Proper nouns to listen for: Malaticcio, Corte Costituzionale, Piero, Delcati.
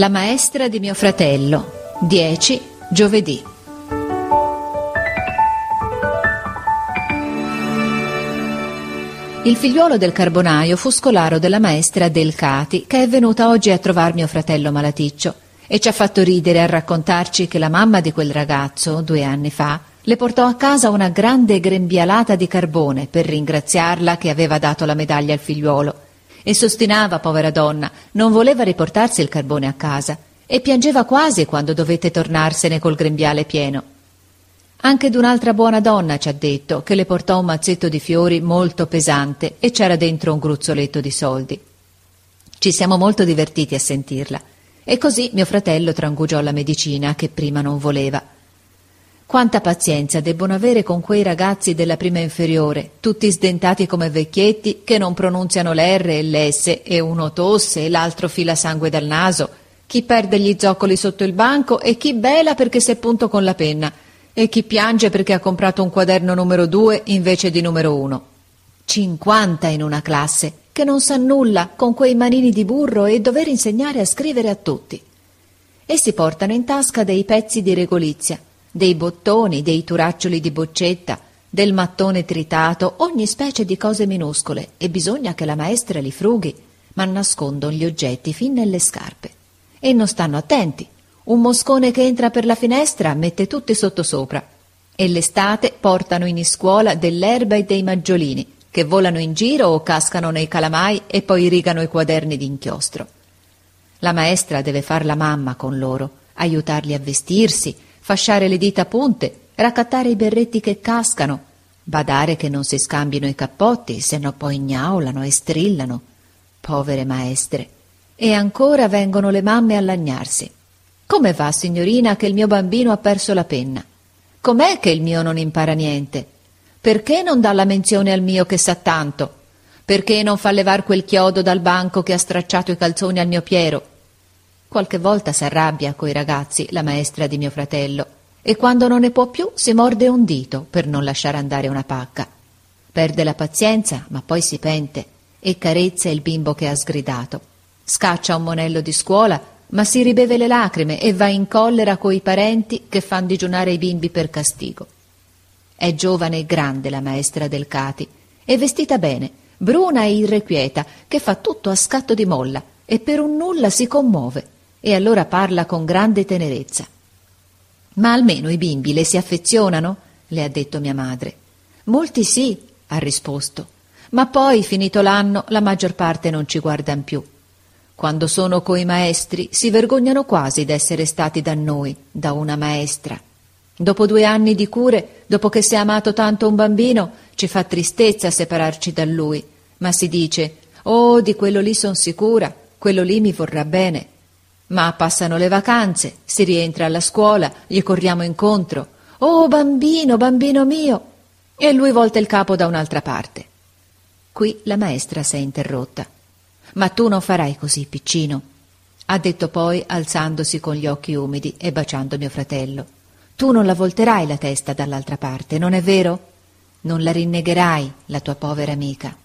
La maestra di mio fratello, 10 giovedì. Il figliuolo del carbonaio fu scolaro della maestra Delcati, che è venuta oggi a trovar mio fratello Malaticcio, e ci ha fatto ridere a raccontarci che la mamma di quel ragazzo, 2 anni fa, le portò a casa una grande grembialata di carbone per ringraziarla che aveva dato la medaglia al figliuolo. E s'ostinava, povera donna, non voleva riportarsi il carbone a casa e piangeva quasi quando dovette tornarsene col grembiale pieno. Anche d'un'altra buona donna ci ha detto che le portò un mazzetto di fiori molto pesante e c'era dentro un gruzzoletto di soldi. Ci siamo molto divertiti a sentirla e così mio fratello trangugiò la medicina che prima non voleva. Quanta pazienza debbono avere con quei ragazzi della prima inferiore, tutti sdentati come vecchietti, che non pronunziano l'R e l'S, e uno tosse e l'altro fila sangue dal naso, chi perde gli zoccoli sotto il banco e chi bela perché s'è punto con la penna, e chi piange perché ha comprato un quaderno numero 2 invece di numero 1. 50 in una classe, che non sa nulla, con quei manini di burro e dover insegnare a scrivere a tutti. E si portano in tasca dei pezzi di regolizia, dei bottoni, dei turaccioli di boccetta, del mattone tritato, ogni specie di cose minuscole, e bisogna che la maestra li frughi, ma nascondono gli oggetti fin nelle scarpe. E non stanno attenti. Un moscone che entra per la finestra mette tutti sottosopra. E l'estate portano in scuola dell'erba e dei maggiolini, che volano in giro o cascano nei calamai e poi rigano i quaderni d'inchiostro. La maestra deve far la mamma con loro, aiutarli a vestirsi, fasciare le dita punte, raccattare i berretti che cascano, badare che non si scambino i cappotti, se no poi gnaolano e strillano. Povere maestre! E ancora vengono le mamme a lagnarsi. Come va, signorina, che il mio bambino ha perso la penna? Com'è che il mio non impara niente? Perché non dà la menzione al mio che sa tanto? Perché non fa levar quel chiodo dal banco che ha stracciato i calzoni al mio Piero? Qualche volta s'arrabbia coi ragazzi la maestra di mio fratello e quando non ne può più si morde un dito per non lasciare andare una pacca. Perde la pazienza, ma poi si pente e carezza il bimbo che ha sgridato. Scaccia un monello di scuola, ma si ribeve le lacrime e va in collera coi parenti che fan digiunare i bimbi per castigo. È giovane e grande la maestra Delcati, è vestita bene, bruna e irrequieta, che fa tutto a scatto di molla e per un nulla si commuove. E allora parla con grande tenerezza. Ma almeno i bimbi le si affezionano? Le ha detto mia madre. Molti sì, ha risposto, ma poi, finito l'anno, la maggior parte non ci guardan più. Quando sono coi maestri si vergognano quasi d'essere stati da noi, da una maestra. Dopo 2 anni di cure, dopo che si è amato tanto un bambino, ci fa tristezza separarci da lui, ma si dice: oh, di quello lì son sicura, quello lì mi vorrà bene. Ma passano le vacanze, si rientra alla scuola, gli corriamo incontro. Oh bambino, bambino mio! E lui volta il capo da un'altra parte. Qui la maestra s'è interrotta. Ma tu non farai così, piccino, ha detto poi, alzandosi con gli occhi umidi e baciando mio fratello. Tu non la volterai la testa dall'altra parte, non è vero? Non la rinnegherai, la tua povera amica.